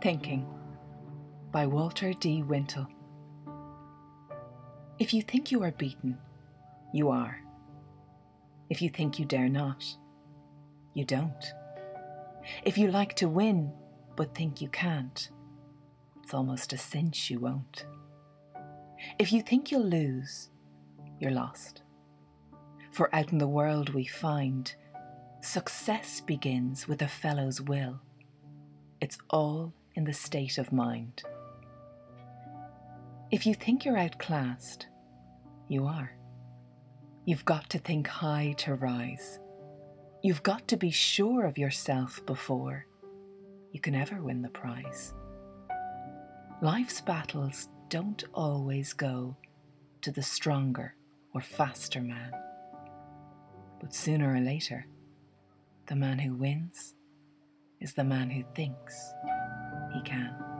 Thinking by Walter D. Wintle. If you think you are beaten, you are. If you think you dare not, you don't. If you like to win, but think you can't, it's almost a cinch you won't. If you think you'll lose, you're lost. For out in the world we find success begins with a fellow's will. It's all in the state of mind. If you think you're outclassed, you are. You've got to think high to rise. You've got to be sure of yourself before you can ever win the prize. Life's battles don't always go to the stronger or faster man. But sooner or later, the man who wins is the man who thinks he can.